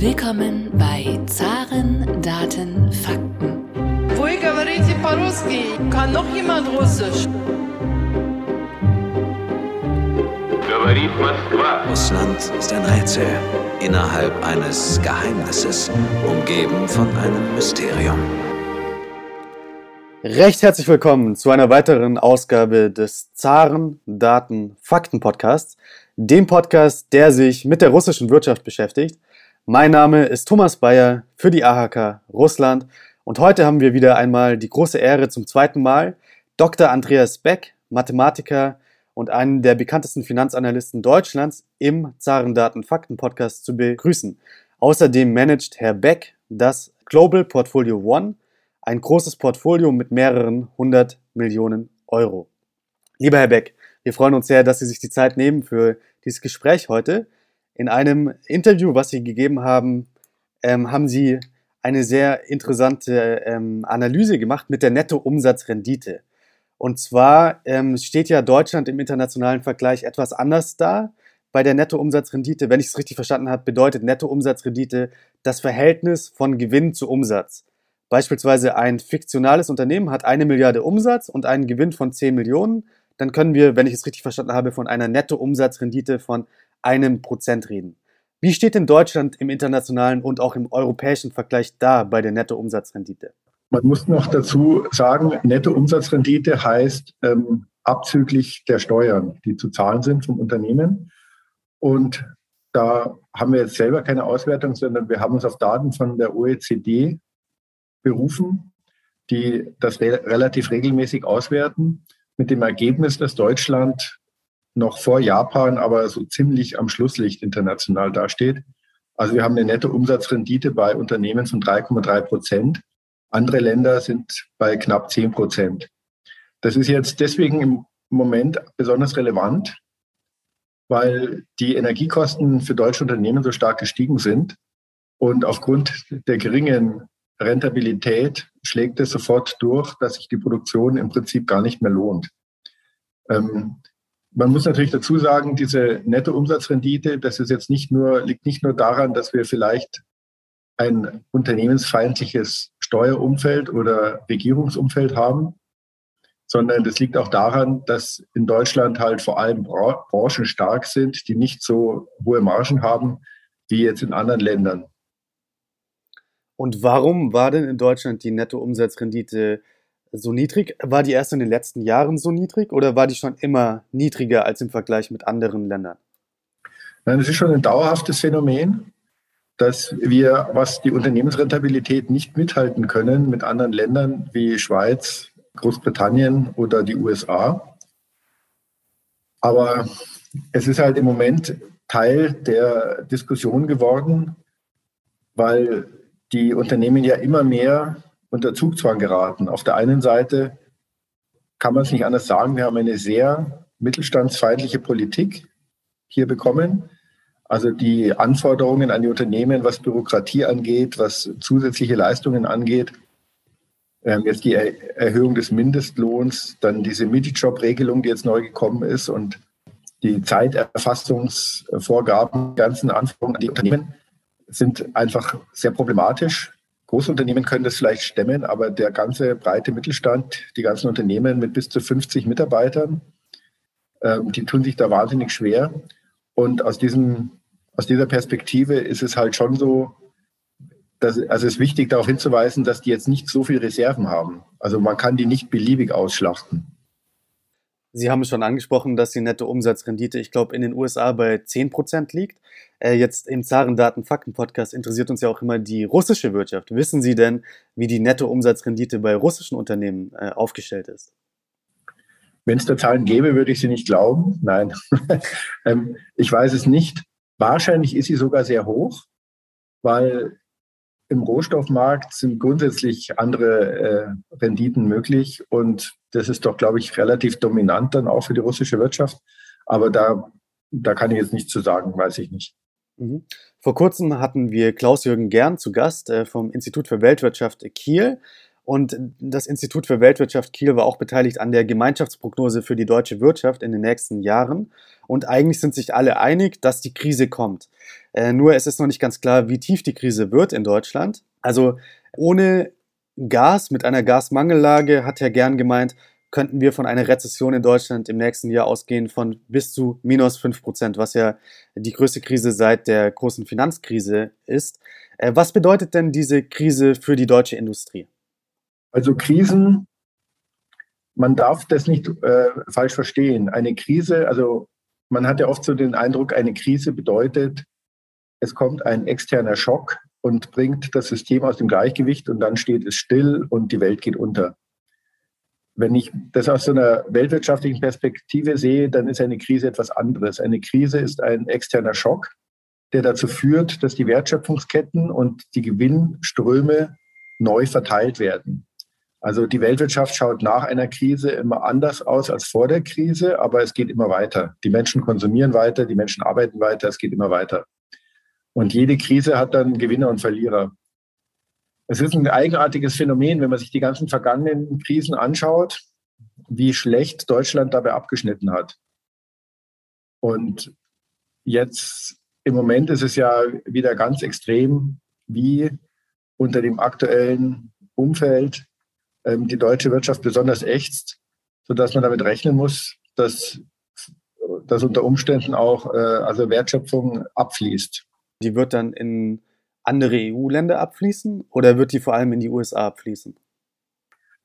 Willkommen bei Zaren, Daten, Fakten. Вы говорите по-русски? Kann noch jemand Russisch? Говорит Москва. Russland ist ein Rätsel innerhalb eines Geheimnisses, umgeben von einem Mysterium. Recht herzlich willkommen zu einer weiteren Ausgabe des Zaren, Daten, Fakten Podcasts, dem Podcast, der sich mit der russischen Wirtschaft beschäftigt. Mein Name ist Thomas Bayer für die AHK Russland und heute haben wir wieder einmal die große Ehre zum zweiten Mal, Dr. Andreas Beck, Mathematiker und einen der bekanntesten Finanzanalysten Deutschlands im Zaren-Daten-Fakten-Podcast zu begrüßen. Außerdem managt Herr Beck das Global Portfolio One, ein großes Portfolio mit mehreren 100 Millionen Euro. Lieber Herr Beck, wir freuen uns sehr, dass Sie sich die Zeit nehmen für dieses Gespräch heute. In einem Interview, was Sie gegeben haben, haben Sie eine sehr interessante Analyse gemacht mit der Nettoumsatzrendite. Und zwar steht ja Deutschland im internationalen Vergleich etwas anders da bei der Nettoumsatzrendite. Wenn ich es richtig verstanden habe, bedeutet Nettoumsatzrendite das Verhältnis von Gewinn zu Umsatz. Beispielsweise ein fiktionales Unternehmen hat 1 Milliarde Umsatz und einen Gewinn von 10 Millionen. Dann können wir, wenn ich es richtig verstanden habe, von einer Nettoumsatzrendite von 1% reden. Wie steht denn Deutschland im internationalen und auch im europäischen Vergleich da bei der Nettoumsatzrendite? Man muss noch dazu sagen, Nettoumsatzrendite heißt abzüglich der Steuern, die zu zahlen sind vom Unternehmen. Und da haben wir jetzt selber keine Auswertung, sondern wir haben uns auf Daten von der OECD berufen, die das relativ regelmäßig auswerten, mit dem Ergebnis, dass Deutschland noch vor Japan, aber so ziemlich am Schlusslicht international dasteht. Also wir haben eine nette Umsatzrendite bei Unternehmen von 3,3%. Andere Länder sind bei knapp 10%. Das ist jetzt deswegen im Moment besonders relevant, weil die Energiekosten für deutsche Unternehmen so stark gestiegen sind. Und aufgrund der geringen Rentabilität schlägt es sofort durch, dass sich die Produktion im Prinzip gar nicht mehr lohnt. Man muss natürlich dazu sagen, diese nette Umsatzrendite, das ist jetzt liegt nicht nur daran, dass wir vielleicht ein unternehmensfeindliches Steuerumfeld oder Regierungsumfeld haben, sondern das liegt auch daran, dass in Deutschland halt vor allem Branchen stark sind, die nicht so hohe Margen haben wie jetzt in anderen Ländern. Und warum war denn in Deutschland die Nettoumsatzrendite so niedrig? War die erst in den letzten Jahren so niedrig oder war die schon immer niedriger als im Vergleich mit anderen Ländern? Nein, es ist schon ein dauerhaftes Phänomen, dass wir, was die Unternehmensrentabilität nicht mithalten können mit anderen Ländern wie Schweiz, Großbritannien oder die USA. Aber es ist halt im Moment Teil der Diskussion geworden, weil die Unternehmen ja immer mehr unter Zugzwang geraten. Auf der einen Seite kann man es nicht anders sagen, wir haben eine sehr mittelstandsfeindliche Politik hier bekommen. Also die Anforderungen an die Unternehmen, was Bürokratie angeht, was zusätzliche Leistungen angeht, jetzt die Erhöhung des Mindestlohns, dann diese Minijob-Regelung, die jetzt neu gekommen ist und die Zeiterfassungsvorgaben, die ganzen Anforderungen an die Unternehmen sind einfach sehr problematisch. Große Unternehmen können das vielleicht stemmen, aber der ganze breite Mittelstand, die ganzen Unternehmen mit bis zu 50 Mitarbeitern, die tun sich da wahnsinnig schwer. Und aus dieser Perspektive ist es halt schon so, also es ist wichtig, darauf hinzuweisen, dass die jetzt nicht so viel Reserven haben. Also man kann die nicht beliebig ausschlachten. Sie haben es schon angesprochen, dass die nette Umsatzrendite, ich glaube, in den USA bei 10% liegt. Jetzt im Zaren-Daten-Fakten-Podcast interessiert uns ja auch immer die russische Wirtschaft. Wissen Sie denn, wie die nette Umsatzrendite bei russischen Unternehmen aufgestellt ist? Wenn es da Zahlen gäbe, würde ich sie nicht glauben. Nein, ich weiß es nicht. Wahrscheinlich ist sie sogar sehr hoch, weil im Rohstoffmarkt sind grundsätzlich andere Renditen möglich und das ist doch, glaube ich, relativ dominant dann auch für die russische Wirtschaft. Aber da kann ich jetzt nichts zu sagen, weiß ich nicht. Mhm. Vor kurzem hatten wir Klaus-Jürgen Gern zu Gast vom Institut für Weltwirtschaft Kiel. Und das Institut für Weltwirtschaft Kiel war auch beteiligt an der Gemeinschaftsprognose für die deutsche Wirtschaft in den nächsten Jahren. und eigentlich sind sich alle einig, dass die Krise kommt. Nur es ist noch nicht ganz klar, wie tief die Krise wird in Deutschland. Also ohne Gas, mit einer Gasmangellage, hat Herr Gern gemeint, könnten wir von einer Rezession in Deutschland im nächsten Jahr ausgehen von bis zu -5%, was ja die größte Krise seit der großen Finanzkrise ist. Was bedeutet denn diese Krise für die deutsche Industrie? Also Krisen, man darf das nicht falsch verstehen. Eine Krise, also man hat ja oft so den Eindruck, eine Krise bedeutet, es kommt ein externer Schock und bringt das System aus dem Gleichgewicht und dann steht es still und die Welt geht unter. Wenn ich das aus so einer weltwirtschaftlichen Perspektive sehe, dann ist eine Krise etwas anderes. Eine Krise ist ein externer Schock, der dazu führt, dass die Wertschöpfungsketten und die Gewinnströme neu verteilt werden. Also die Weltwirtschaft schaut nach einer Krise immer anders aus als vor der Krise, aber es geht immer weiter. Die Menschen konsumieren weiter, die Menschen arbeiten weiter, es geht immer weiter. Und jede Krise hat dann Gewinner und Verlierer. Es ist ein eigenartiges Phänomen, wenn man sich die ganzen vergangenen Krisen anschaut, wie schlecht Deutschland dabei abgeschnitten hat. Und jetzt im Moment ist es ja wieder ganz extrem, wie unter dem aktuellen Umfeld die deutsche Wirtschaft besonders ächzt, sodass man damit rechnen muss, dass unter Umständen auch also Wertschöpfung abfließt. Die wird dann in andere EU-Länder abfließen oder wird die vor allem in die USA abfließen?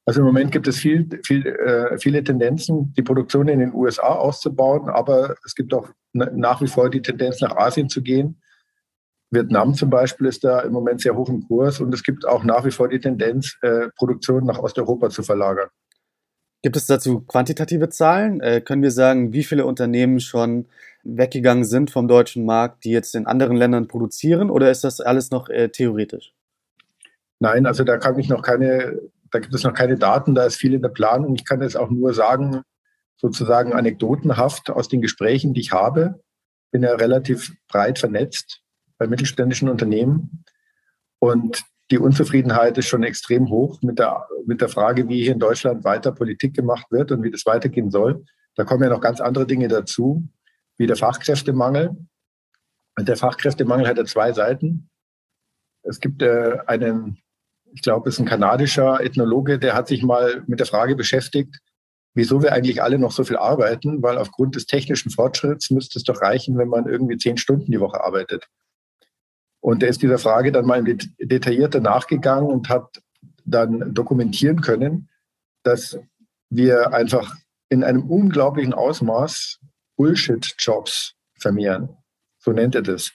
Also im Moment gibt es viele Tendenzen, die Produktion in den USA auszubauen, aber es gibt auch nach wie vor die Tendenz, nach Asien zu gehen. Vietnam zum Beispiel ist da im Moment sehr hoch im Kurs und es gibt auch nach wie vor die Tendenz, Produktion nach Osteuropa zu verlagern. Gibt es dazu quantitative Zahlen? Können wir sagen, wie viele Unternehmen schon weggegangen sind vom deutschen Markt, die jetzt in anderen Ländern produzieren, oder ist das alles noch theoretisch? Nein, also da gibt es noch keine Daten, da ist viel in der Planung. Ich kann das auch nur sagen, sozusagen anekdotenhaft aus den Gesprächen, die ich habe. Ich bin ja relativ breit vernetzt bei mittelständischen Unternehmen und die Unzufriedenheit ist schon extrem hoch mit der Frage, wie hier in Deutschland weiter Politik gemacht wird und wie das weitergehen soll. Da kommen ja noch ganz andere Dinge dazu, wie der Fachkräftemangel. Und der Fachkräftemangel hat ja zwei Seiten. Es gibt einen, ich glaube, es ist ein kanadischer Ethnologe, der hat sich mal mit der Frage beschäftigt, wieso wir eigentlich alle noch so viel arbeiten, weil aufgrund des technischen Fortschritts müsste es doch reichen, wenn man irgendwie 10 Stunden die Woche arbeitet. Und er ist dieser Frage dann mal detaillierter nachgegangen und hat dann dokumentieren können, dass wir einfach in einem unglaublichen Ausmaß Bullshit-Jobs vermehren. So nennt er das.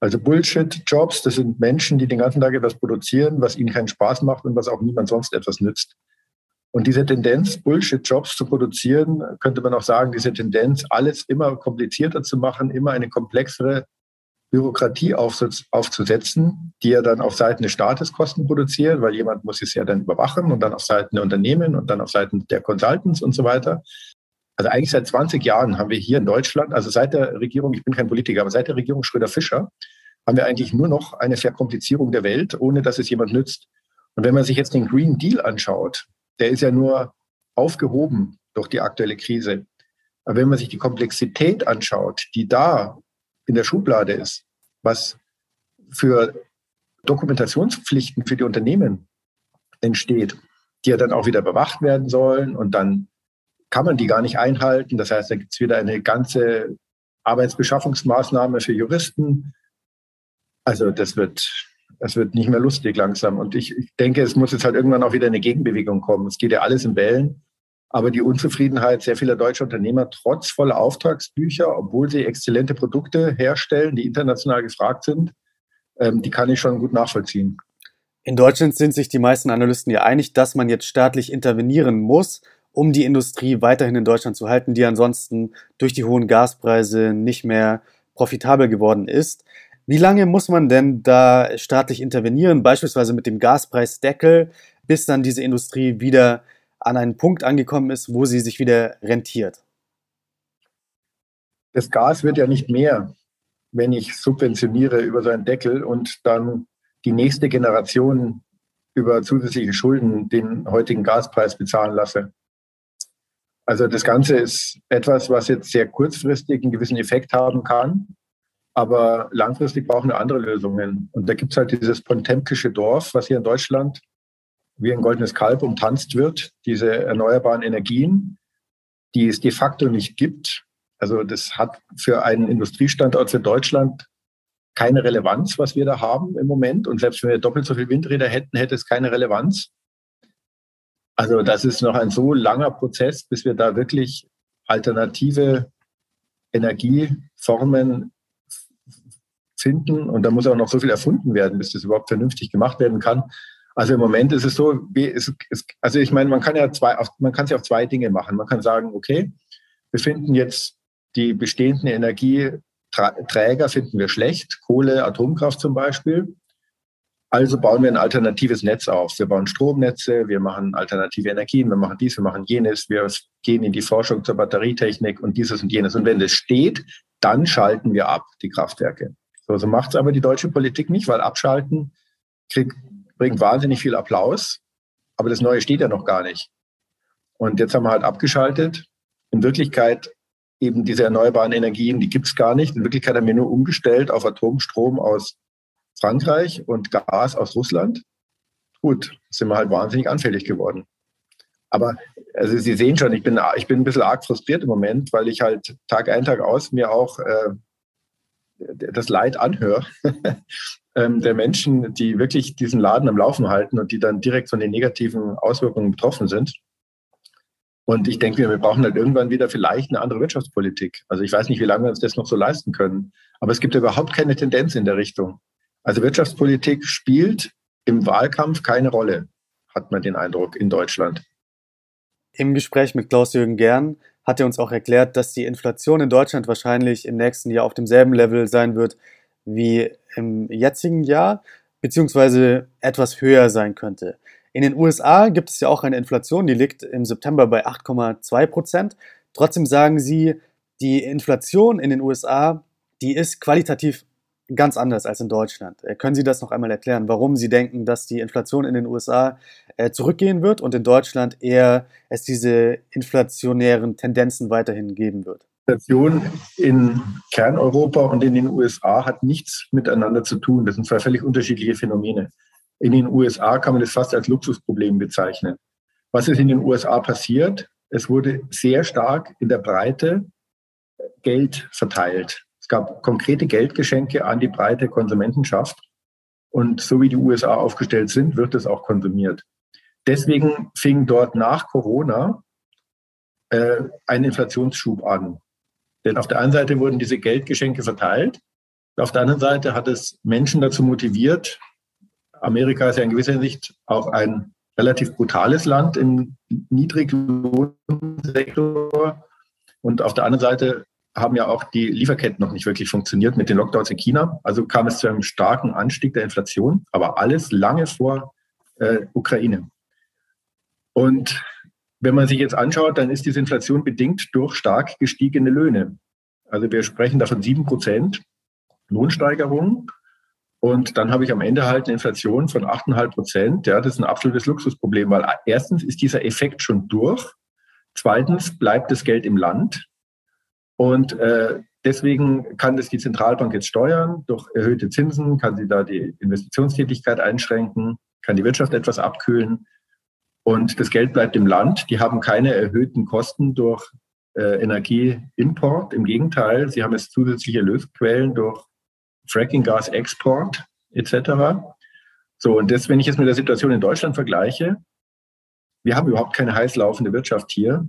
Also Bullshit-Jobs, das sind Menschen, die den ganzen Tag etwas produzieren, was ihnen keinen Spaß macht und was auch niemand sonst etwas nützt. Und diese Tendenz, Bullshit-Jobs zu produzieren, könnte man auch sagen, diese Tendenz, alles immer komplizierter zu machen, immer eine komplexere Bürokratie aufzusetzen, die ja dann auf Seiten des Staates Kosten produziert, weil jemand muss es ja dann überwachen und dann auf Seiten der Unternehmen und dann auf Seiten der Consultants und so weiter. Also eigentlich seit 20 Jahren haben wir hier in Deutschland, also seit der Regierung, ich bin kein Politiker, aber seit der Regierung Schröder-Fischer, haben wir eigentlich nur noch eine Verkomplizierung der Welt, ohne dass es jemand nützt. Und wenn man sich jetzt den Green Deal anschaut, der ist ja nur aufgehoben durch die aktuelle Krise. Aber wenn man sich die Komplexität anschaut, die da in der Schublade ist, was für Dokumentationspflichten für die Unternehmen entsteht, die ja dann auch wieder bewacht werden sollen und dann kann man die gar nicht einhalten. Das heißt, da gibt es wieder eine ganze Arbeitsbeschaffungsmaßnahme für Juristen. Also das wird nicht mehr lustig langsam. Und ich denke, es muss jetzt halt irgendwann auch wieder eine Gegenbewegung kommen. Es geht ja alles in Wellen. Aber die Unzufriedenheit sehr vieler deutscher Unternehmer, trotz voller Auftragsbücher, obwohl sie exzellente Produkte herstellen, die international gefragt sind, die kann ich schon gut nachvollziehen. In Deutschland sind sich die meisten Analysten ja einig, dass man jetzt staatlich intervenieren muss, um die Industrie weiterhin in Deutschland zu halten, die ansonsten durch die hohen Gaspreise nicht mehr profitabel geworden ist. Wie lange muss man denn da staatlich intervenieren, beispielsweise mit dem Gaspreisdeckel, bis dann diese Industrie wieder an einen Punkt angekommen ist, wo sie sich wieder rentiert? Das Gas wird ja nicht mehr, wenn ich subventioniere über so einen Deckel und dann die nächste Generation über zusätzliche Schulden den heutigen Gaspreis bezahlen lasse. Also das Ganze ist etwas, was jetzt sehr kurzfristig einen gewissen Effekt haben kann, aber langfristig brauchen wir andere Lösungen. Und da gibt es halt dieses Potemkische Dorf, was hier in Deutschland wie ein goldenes Kalb umtanzt wird, diese erneuerbaren Energien, die es de facto nicht gibt. Also das hat für einen Industriestandort wie Deutschland keine Relevanz, was wir da haben im Moment. Und selbst wenn wir doppelt so viele Windräder hätten, hätte es keine Relevanz. Also das ist noch ein so langer Prozess, bis wir da wirklich alternative Energieformen finden. Und da muss auch noch so viel erfunden werden, bis das überhaupt vernünftig gemacht werden kann. Also im Moment ist es so, also ich meine, man kann sich auf zwei Dinge machen. Man kann sagen, okay, wir finden jetzt die bestehenden Energieträger finden wir schlecht, Kohle, Atomkraft zum Beispiel. Also bauen wir ein alternatives Netz auf. Wir bauen Stromnetze, wir machen alternative Energien, wir machen dies, wir machen jenes, wir gehen in die Forschung zur Batterietechnik und dieses und jenes. Und wenn das steht, dann schalten wir ab, die Kraftwerke. So macht es aber die deutsche Politik nicht, weil abschalten bringt wahnsinnig viel Applaus, aber das Neue steht ja noch gar nicht. Und jetzt haben wir halt abgeschaltet. In Wirklichkeit eben diese erneuerbaren Energien, die gibt es gar nicht. In Wirklichkeit haben wir nur umgestellt auf Atomstrom aus Frankreich und Gas aus Russland. Gut, sind wir halt wahnsinnig anfällig geworden. Aber also Sie sehen schon, ich bin ein bisschen arg frustriert im Moment, weil ich halt Tag ein, Tag aus mir auch das Leid anhöre der Menschen, die wirklich diesen Laden am Laufen halten und die dann direkt von den negativen Auswirkungen betroffen sind. Und ich denke, wir brauchen halt irgendwann wieder vielleicht eine andere Wirtschaftspolitik. Also ich weiß nicht, wie lange wir uns das noch so leisten können. Aber es gibt überhaupt keine Tendenz in der Richtung. Also Wirtschaftspolitik spielt im Wahlkampf keine Rolle, hat man den Eindruck in Deutschland. Im Gespräch mit Klaus-Jürgen Gern hat er uns auch erklärt, dass die Inflation in Deutschland wahrscheinlich im nächsten Jahr auf demselben Level sein wird wie im jetzigen Jahr, beziehungsweise etwas höher sein könnte. In den USA gibt es ja auch eine Inflation, die liegt im September bei 8,2%. Trotzdem sagen sie, die Inflation in den USA, die ist qualitativ ganz anders als in Deutschland. Können Sie das noch einmal erklären, warum Sie denken, dass die Inflation in den USA zurückgehen wird und in Deutschland eher es diese inflationären Tendenzen weiterhin geben wird? Inflation in Kerneuropa und in den USA hat nichts miteinander zu tun. Das sind zwei völlig unterschiedliche Phänomene. In den USA kann man das fast als Luxusproblem bezeichnen. Was ist in den USA passiert? Es wurde sehr stark in der Breite Geld verteilt. Es gab konkrete Geldgeschenke an die breite Konsumentenschaft. Und so wie die USA aufgestellt sind, wird es auch konsumiert. Deswegen fing dort nach Corona ein Inflationsschub an. Denn auf der einen Seite wurden diese Geldgeschenke verteilt. Auf der anderen Seite hat es Menschen dazu motiviert. Amerika ist ja in gewisser Hinsicht auch ein relativ brutales Land im Niedriglohnsektor. Und auf der anderen Seite haben ja auch die Lieferketten noch nicht wirklich funktioniert mit den Lockdowns in China. Also kam es zu einem starken Anstieg der Inflation, aber alles lange vor Ukraine. Und wenn man sich jetzt anschaut, dann ist diese Inflation bedingt durch stark gestiegene Löhne. Also wir sprechen davon 7% Lohnsteigerung. Und dann habe ich am Ende halt eine Inflation von 8,5%. Ja, das ist ein absolutes Luxusproblem, weil erstens ist dieser Effekt schon durch. Zweitens bleibt das Geld im Land. Und deswegen kann das die Zentralbank jetzt steuern. Durch erhöhte Zinsen kann sie da die Investitionstätigkeit einschränken, kann die Wirtschaft etwas abkühlen. Und das Geld bleibt im Land. Die haben keine erhöhten Kosten durch Energieimport. Im Gegenteil, sie haben jetzt zusätzliche Lösquellen durch Fracking-Gas-Export etc. So, und das, wenn ich jetzt mit der Situation in Deutschland vergleiche, wir haben überhaupt keine heiß laufende Wirtschaft hier,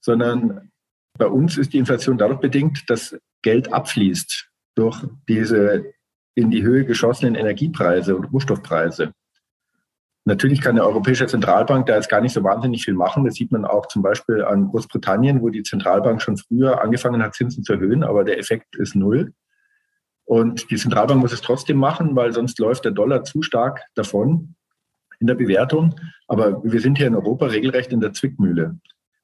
sondern bei uns ist die Inflation dadurch bedingt, dass Geld abfließt durch diese in die Höhe geschossenen Energiepreise und Rohstoffpreise. Natürlich kann die Europäische Zentralbank da jetzt gar nicht so wahnsinnig viel machen. Das sieht man auch zum Beispiel an Großbritannien, wo die Zentralbank schon früher angefangen hat, Zinsen zu erhöhen, aber der Effekt ist null. Und die Zentralbank muss es trotzdem machen, weil sonst läuft der Dollar zu stark davon in der Bewertung. Aber wir sind hier in Europa regelrecht in der Zwickmühle.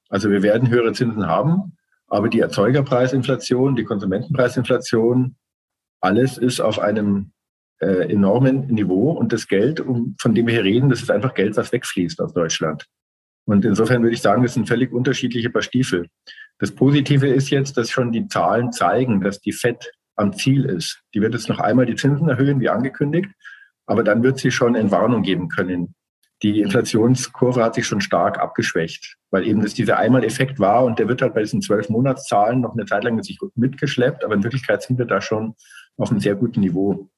Also wir werden höhere Zinsen haben, aber die Erzeugerpreisinflation, die Konsumentenpreisinflation, alles ist auf einem enormen Niveau. Und das Geld, von dem wir hier reden, das ist einfach Geld, was wegfließt aus Deutschland. Und insofern würde ich sagen, das sind völlig unterschiedliche Paar Stiefel. Das Positive ist jetzt, dass schon die Zahlen zeigen, dass die FED am Ziel ist. Die wird jetzt noch einmal die Zinsen erhöhen, wie angekündigt, aber dann wird sie schon Entwarnung geben können. Die Inflationskurve hat sich schon stark abgeschwächt, weil eben das dieser Einmaleffekt war und der wird halt bei diesen 12-Monatszahlen noch eine Zeit lang mit sich mitgeschleppt, aber in Wirklichkeit sind wir da schon auf einem sehr guten Niveau.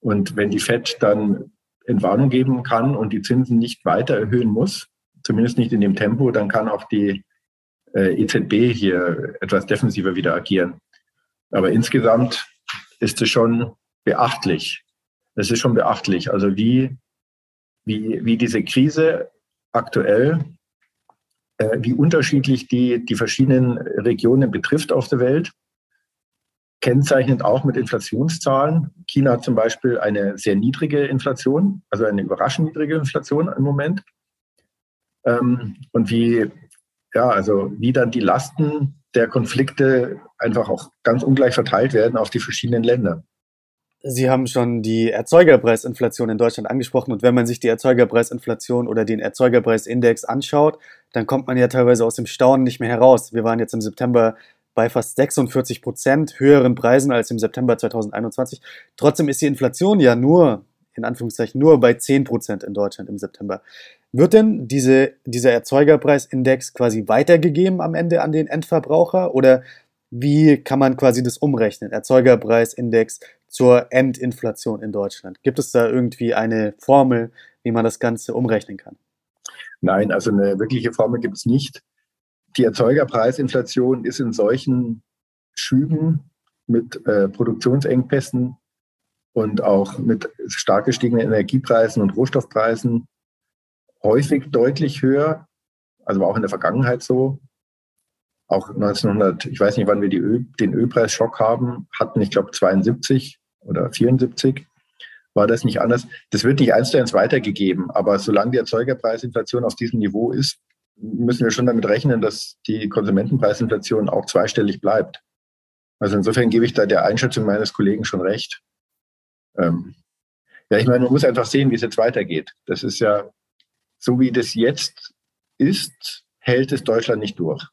Und wenn die FED dann Entwarnung geben kann und die Zinsen nicht weiter erhöhen muss, zumindest nicht in dem Tempo, dann kann auch die EZB hier etwas defensiver wieder agieren. Aber insgesamt ist es schon beachtlich. Es ist schon beachtlich, also wie diese Krise aktuell, wie unterschiedlich die verschiedenen Regionen betrifft auf der Welt, kennzeichnend auch mit Inflationszahlen. China hat zum Beispiel eine sehr niedrige Inflation, also eine überraschend niedrige Inflation im Moment. Und wie dann die Lasten der Konflikte einfach auch ganz ungleich verteilt werden auf die verschiedenen Länder. Sie haben schon die Erzeugerpreisinflation in Deutschland angesprochen. Und wenn man sich die Erzeugerpreisinflation oder den Erzeugerpreisindex anschaut, dann kommt man ja teilweise aus dem Staunen nicht mehr heraus. Wir waren jetzt im September bei fast 46% höheren Preisen als im September 2021. Trotzdem ist die Inflation ja nur, in Anführungszeichen, nur bei 10% in Deutschland im September. Wird denn dieser Erzeugerpreisindex quasi weitergegeben am Ende an den Endverbraucher? Oder wie kann man quasi das umrechnen? Erzeugerpreisindex zur Endinflation in Deutschland. Gibt es da irgendwie eine Formel, wie man das Ganze umrechnen kann? Nein, also eine wirkliche Formel gibt es nicht. Die Erzeugerpreisinflation ist in solchen Schüben mit Produktionsengpässen und auch mit stark gestiegenen Energiepreisen und Rohstoffpreisen häufig deutlich höher, also war auch in der Vergangenheit so. Auch 1900, ich weiß nicht, wann wir den Ölpreisschock hatten, ich glaube 72 oder 74, war das nicht anders. Das wird nicht eins zu eins weitergegeben, aber solange die Erzeugerpreisinflation auf diesem Niveau ist, müssen wir schon damit rechnen, dass die Konsumentenpreisinflation auch zweistellig bleibt. Also insofern gebe ich da der Einschätzung meines Kollegen schon recht. Ich meine, man muss einfach sehen, wie es jetzt weitergeht. Das ist ja, so wie das jetzt ist, hält es Deutschland nicht durch.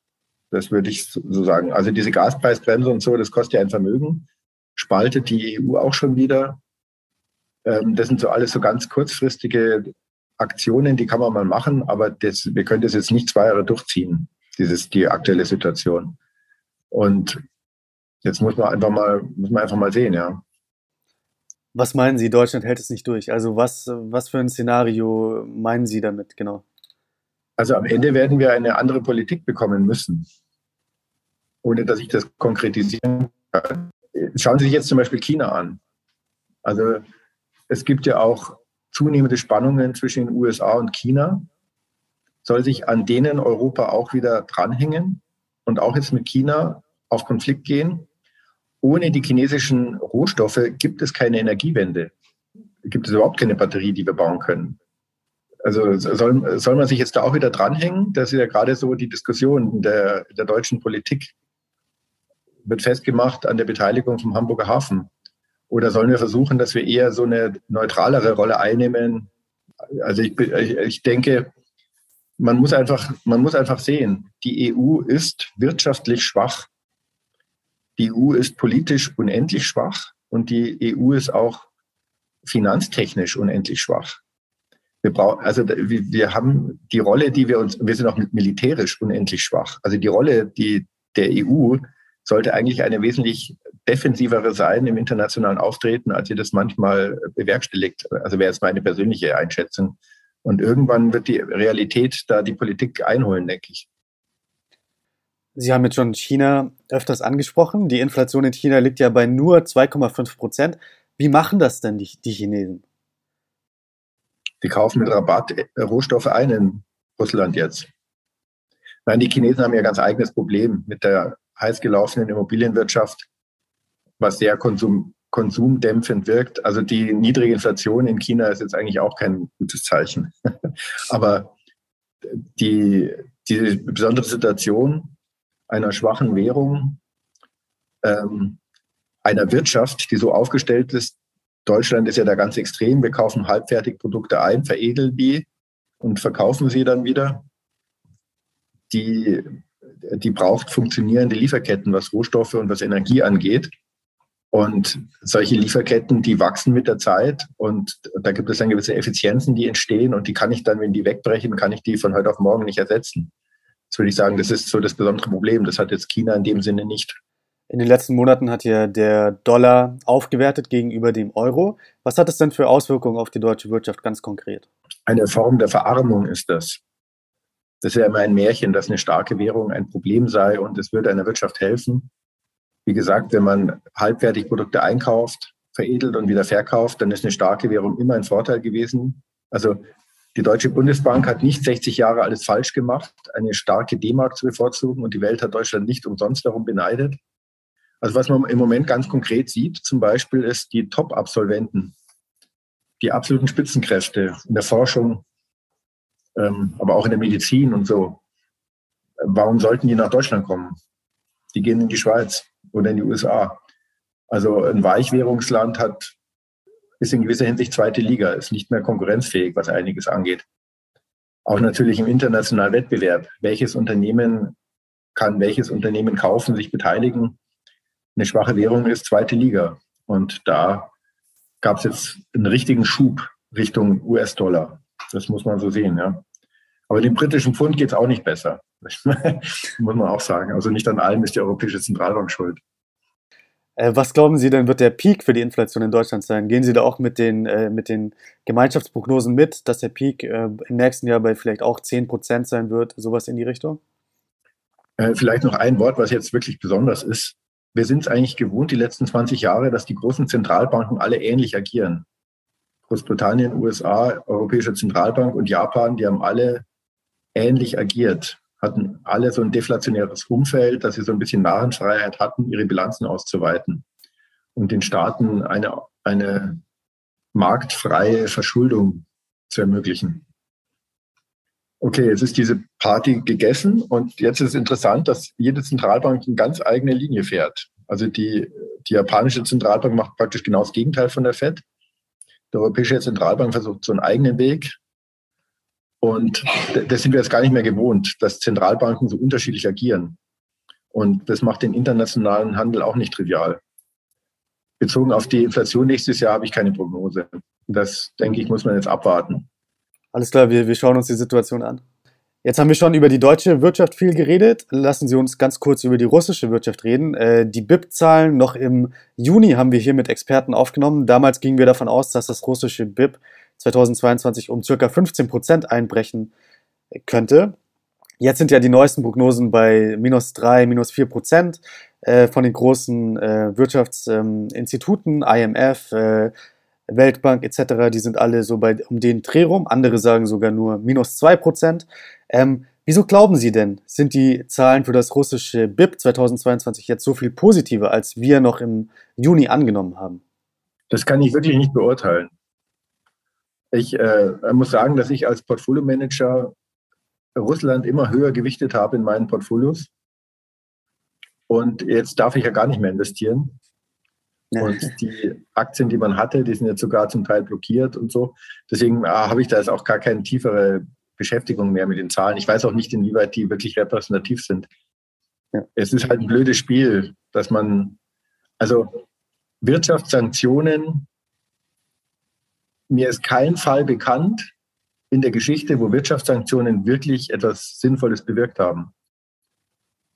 Das würde ich so sagen. Also diese Gaspreisbremse und so, das kostet ja ein Vermögen, spaltet die EU auch schon wieder. Das sind so alles so ganz kurzfristige Aktionen, die kann man mal machen, aber wir können das jetzt nicht 2 Jahre durchziehen, die aktuelle Situation. Und jetzt muss man einfach mal sehen, ja. Was meinen Sie, Deutschland hält es nicht durch? Also was für ein Szenario meinen Sie damit genau? Also am Ende werden wir eine andere Politik bekommen müssen, ohne dass ich das konkretisieren kann. Schauen Sie sich jetzt zum Beispiel China an. Also es gibt ja auch zunehmende Spannungen zwischen den USA und China. Soll sich an denen Europa auch wieder dranhängen und auch jetzt mit China auf Konflikt gehen? Ohne die chinesischen Rohstoffe gibt es keine Energiewende. Gibt es überhaupt keine Batterie, die wir bauen können. Also soll man sich jetzt da auch wieder dranhängen? Das ist ja gerade so die Diskussion der deutschen Politik. Wird festgemacht an der Beteiligung vom Hamburger Hafen. Oder sollen wir versuchen, dass wir eher so eine neutralere Rolle einnehmen? Also ich denke, man muss einfach sehen, die EU ist wirtschaftlich schwach. Die EU ist politisch unendlich schwach und die EU ist auch finanztechnisch unendlich schwach. Wir haben die Rolle, wir sind auch militärisch unendlich schwach. Also die Rolle, der EU sollte eigentlich eine wesentlich defensivere sein im internationalen Auftreten, als sie das manchmal bewerkstelligt. Also wäre jetzt meine persönliche Einschätzung. Und irgendwann wird die Realität da die Politik einholen, denke ich. Sie haben jetzt schon China öfters angesprochen. Die Inflation in China liegt ja bei nur 2,5%. Wie machen das denn die Chinesen? Die kaufen mit Rabatt Rohstoffe ein in Russland jetzt. Nein, die Chinesen haben ja ein ganz eigenes Problem mit der heiß gelaufenen Immobilienwirtschaft, was sehr konsumdämpfend wirkt. Also die niedrige Inflation in China ist jetzt eigentlich auch kein gutes Zeichen. Aber die besondere Situation einer schwachen Währung, einer Wirtschaft, die so aufgestellt ist, Deutschland ist ja da ganz extrem. Wir kaufen Halbfertigprodukte ein, veredeln die und verkaufen sie dann wieder. die braucht funktionierende Lieferketten, was Rohstoffe und was Energie angeht. Und solche Lieferketten, die wachsen mit der Zeit und da gibt es dann gewisse Effizienzen, die entstehen und die kann ich dann, wenn die wegbrechen, kann ich die von heute auf morgen nicht ersetzen. Das würde ich sagen, das ist so das besondere Problem. Das hat jetzt China in dem Sinne nicht. In den letzten Monaten hat ja der Dollar aufgewertet gegenüber dem Euro. Was hat es denn für Auswirkungen auf die deutsche Wirtschaft ganz konkret? Eine Form der Verarmung ist das. Das ist ja immer ein Märchen, dass eine starke Währung ein Problem sei und es würde einer Wirtschaft helfen. Wie gesagt, wenn man halbwertig Produkte einkauft, veredelt und wieder verkauft, dann ist eine starke Währung immer ein Vorteil gewesen. Also die Deutsche Bundesbank hat nicht 60 Jahre alles falsch gemacht, eine starke D-Mark zu bevorzugen und die Welt hat Deutschland nicht umsonst darum beneidet. Also was man im Moment ganz konkret sieht, zum Beispiel ist die Top-Absolventen, die absoluten Spitzenkräfte in der Forschung, aber auch in der Medizin und so. Warum sollten die nach Deutschland kommen? Die gehen in die Schweiz oder in die USA. Also ein Weichwährungsland ist in gewisser Hinsicht zweite Liga, ist nicht mehr konkurrenzfähig, was einiges angeht. Auch natürlich im internationalen Wettbewerb. Welches Unternehmen kann welches Unternehmen kaufen, sich beteiligen? Eine schwache Währung ist zweite Liga. Und da gab es jetzt einen richtigen Schub Richtung US-Dollar. Das muss man so sehen, ja. Aber dem britischen Pfund geht es auch nicht besser. Muss man auch sagen. Also nicht an allem ist die Europäische Zentralbank schuld. Was glauben Sie denn, wird der Peak für die Inflation in Deutschland sein? Gehen Sie da auch mit den Gemeinschaftsprognosen mit, dass der Peak im nächsten Jahr bei vielleicht auch 10% sein wird, sowas in die Richtung? Vielleicht noch ein Wort, was jetzt wirklich besonders ist. Wir sind es eigentlich gewohnt, die letzten 20 Jahre, dass die großen Zentralbanken alle ähnlich agieren. Großbritannien, USA, Europäische Zentralbank und Japan, die haben alle ähnlich agiert. Hatten alle so ein deflationäres Umfeld, dass sie so ein bisschen Narrenfreiheit hatten, ihre Bilanzen auszuweiten und den Staaten eine marktfreie Verschuldung zu ermöglichen. Okay, jetzt ist diese Party gegessen und jetzt ist es interessant, dass jede Zentralbank eine ganz eigene Linie fährt. Also die japanische Zentralbank macht praktisch genau das Gegenteil von der FED. Die Europäische Zentralbank versucht so einen eigenen Weg. Und das sind wir jetzt gar nicht mehr gewohnt, dass Zentralbanken so unterschiedlich agieren. Und das macht den internationalen Handel auch nicht trivial. Bezogen auf die Inflation nächstes Jahr habe ich keine Prognose. Das, denke ich, muss man jetzt abwarten. Alles klar, wir schauen uns die Situation an. Jetzt haben wir schon über die deutsche Wirtschaft viel geredet. Lassen Sie uns ganz kurz über die russische Wirtschaft reden. Die BIP-Zahlen noch im Juni haben wir hier mit Experten aufgenommen. Damals gingen wir davon aus, dass das russische BIP 2022 um ca. 15% einbrechen könnte. Jetzt sind ja die neuesten Prognosen bei -3, -4% von den großen Wirtschaftsinstituten, IMF, Weltbank etc., die sind alle so um den Dreh rum. Andere sagen sogar nur -2%. Wieso glauben Sie denn, sind die Zahlen für das russische BIP 2022 jetzt so viel positiver, als wir noch im Juni angenommen haben? Das kann ich wirklich nicht beurteilen. Ich muss sagen, dass ich als Portfolio-Manager Russland immer höher gewichtet habe in meinen Portfolios. Und jetzt darf ich ja gar nicht mehr investieren. Und die Aktien, die man hatte, die sind jetzt sogar zum Teil blockiert und so. Deswegen habe ich da jetzt auch gar keine tiefere Beschäftigung mehr mit den Zahlen. Ich weiß auch nicht, inwieweit die wirklich repräsentativ sind. Ja. Es ist halt ein blödes Spiel, dass man, also Wirtschaftssanktionen, mir ist kein Fall bekannt in der Geschichte, wo Wirtschaftssanktionen wirklich etwas Sinnvolles bewirkt haben.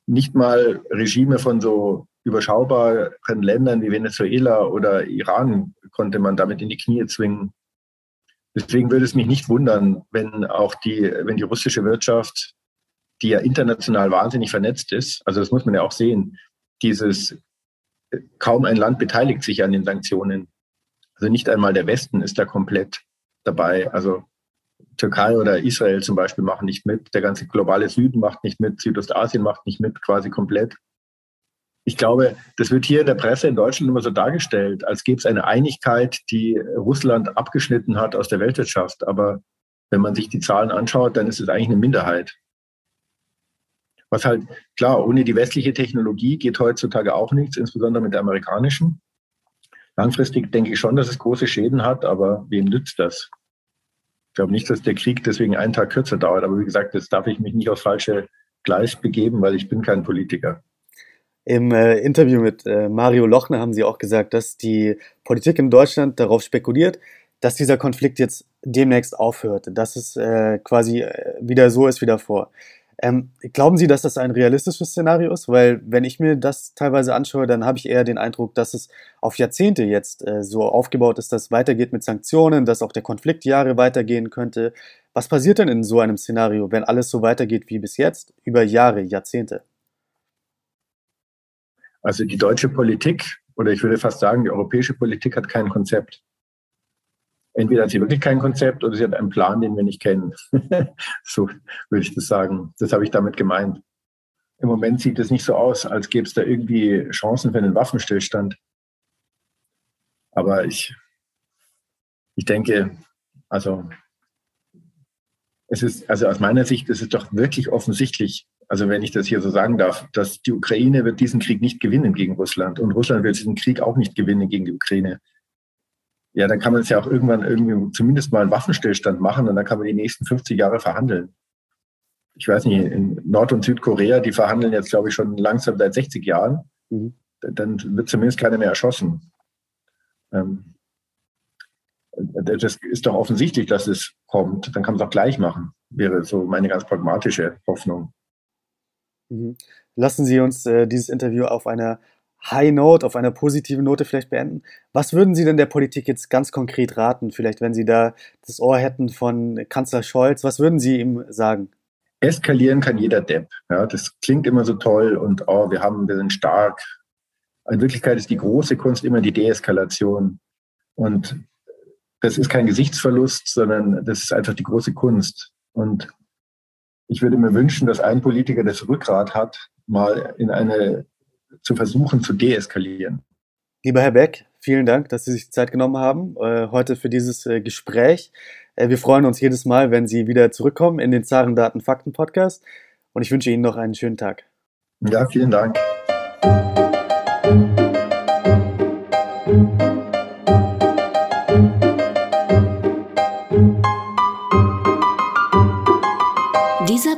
Nicht mal Regime von so überschaubaren Ländern wie Venezuela oder Iran konnte man damit in die Knie zwingen. Deswegen würde es mich nicht wundern, wenn die russische Wirtschaft, die ja international wahnsinnig vernetzt ist, also das muss man ja auch sehen, kaum ein Land beteiligt sich an den Sanktionen. Also nicht einmal der Westen ist da komplett dabei. Also Türkei oder Israel zum Beispiel machen nicht mit, der ganze globale Süden macht nicht mit, Südostasien macht nicht mit, quasi komplett. Ich glaube, das wird hier in der Presse in Deutschland immer so dargestellt, als gäbe es eine Einigkeit, die Russland abgeschnitten hat aus der Weltwirtschaft. Aber wenn man sich die Zahlen anschaut, dann ist es eigentlich eine Minderheit. Was halt, klar, ohne die westliche Technologie geht heutzutage auch nichts, insbesondere mit der amerikanischen. Langfristig denke ich schon, dass es große Schäden hat, aber wem nützt das? Ich glaube nicht, dass der Krieg deswegen einen Tag kürzer dauert. Aber wie gesagt, das darf ich mich nicht auf falsche gleich begeben, weil ich bin kein Politiker. Im Interview mit Mario Lochner haben Sie auch gesagt, dass die Politik in Deutschland darauf spekuliert, dass dieser Konflikt jetzt demnächst aufhört, dass es quasi wieder so ist wie davor. Glauben Sie, dass das ein realistisches Szenario ist? Weil wenn ich mir das teilweise anschaue, dann habe ich eher den Eindruck, dass es auf Jahrzehnte jetzt so aufgebaut ist, dass es weitergeht mit Sanktionen, dass auch der Konflikt Jahre weitergehen könnte. Was passiert denn in so einem Szenario, wenn alles so weitergeht wie bis jetzt, über Jahre, Jahrzehnte? Also die deutsche Politik, oder ich würde fast sagen, die europäische Politik hat kein Konzept. Entweder hat sie wirklich kein Konzept oder sie hat einen Plan, den wir nicht kennen. So würde ich das sagen. Das habe ich damit gemeint. Im Moment sieht es nicht so aus, als gäbe es da irgendwie Chancen für einen Waffenstillstand. Aber ich denke, aus meiner Sicht ist es doch wirklich offensichtlich, also wenn ich das hier so sagen darf, dass die Ukraine wird diesen Krieg nicht gewinnen gegen Russland und Russland wird diesen Krieg auch nicht gewinnen gegen die Ukraine. Ja, dann kann man es ja auch irgendwann irgendwie zumindest mal einen Waffenstillstand machen und dann kann man die nächsten 50 Jahre verhandeln. Ich weiß nicht, in Nord- und Südkorea, die verhandeln jetzt, glaube ich, schon langsam seit 60 Jahren. Mhm. Dann wird zumindest keiner mehr erschossen. Das ist doch offensichtlich, dass es kommt. Dann kann man es auch gleich machen, wäre so meine ganz pragmatische Hoffnung. Mhm. Lassen Sie uns dieses Interview auf einer High Note, auf einer positiven Note vielleicht beenden. Was würden Sie denn der Politik jetzt ganz konkret raten, vielleicht wenn Sie da das Ohr hätten von Kanzler Scholz, was würden Sie ihm sagen? Eskalieren kann jeder Depp. Ja, das klingt immer so toll und wir sind stark. In Wirklichkeit ist die große Kunst immer die Deeskalation. Und das ist kein Gesichtsverlust, sondern das ist einfach die große Kunst. Und ich würde mir wünschen, dass ein Politiker das Rückgrat hat, mal zu versuchen, zu deeskalieren. Lieber Herr Beck, vielen Dank, dass Sie sich die Zeit genommen haben, heute für dieses Gespräch. Wir freuen uns jedes Mal, wenn Sie wieder zurückkommen in den Zaren Daten Fakten Podcast und ich wünsche Ihnen noch einen schönen Tag. Ja, vielen Dank. Dieser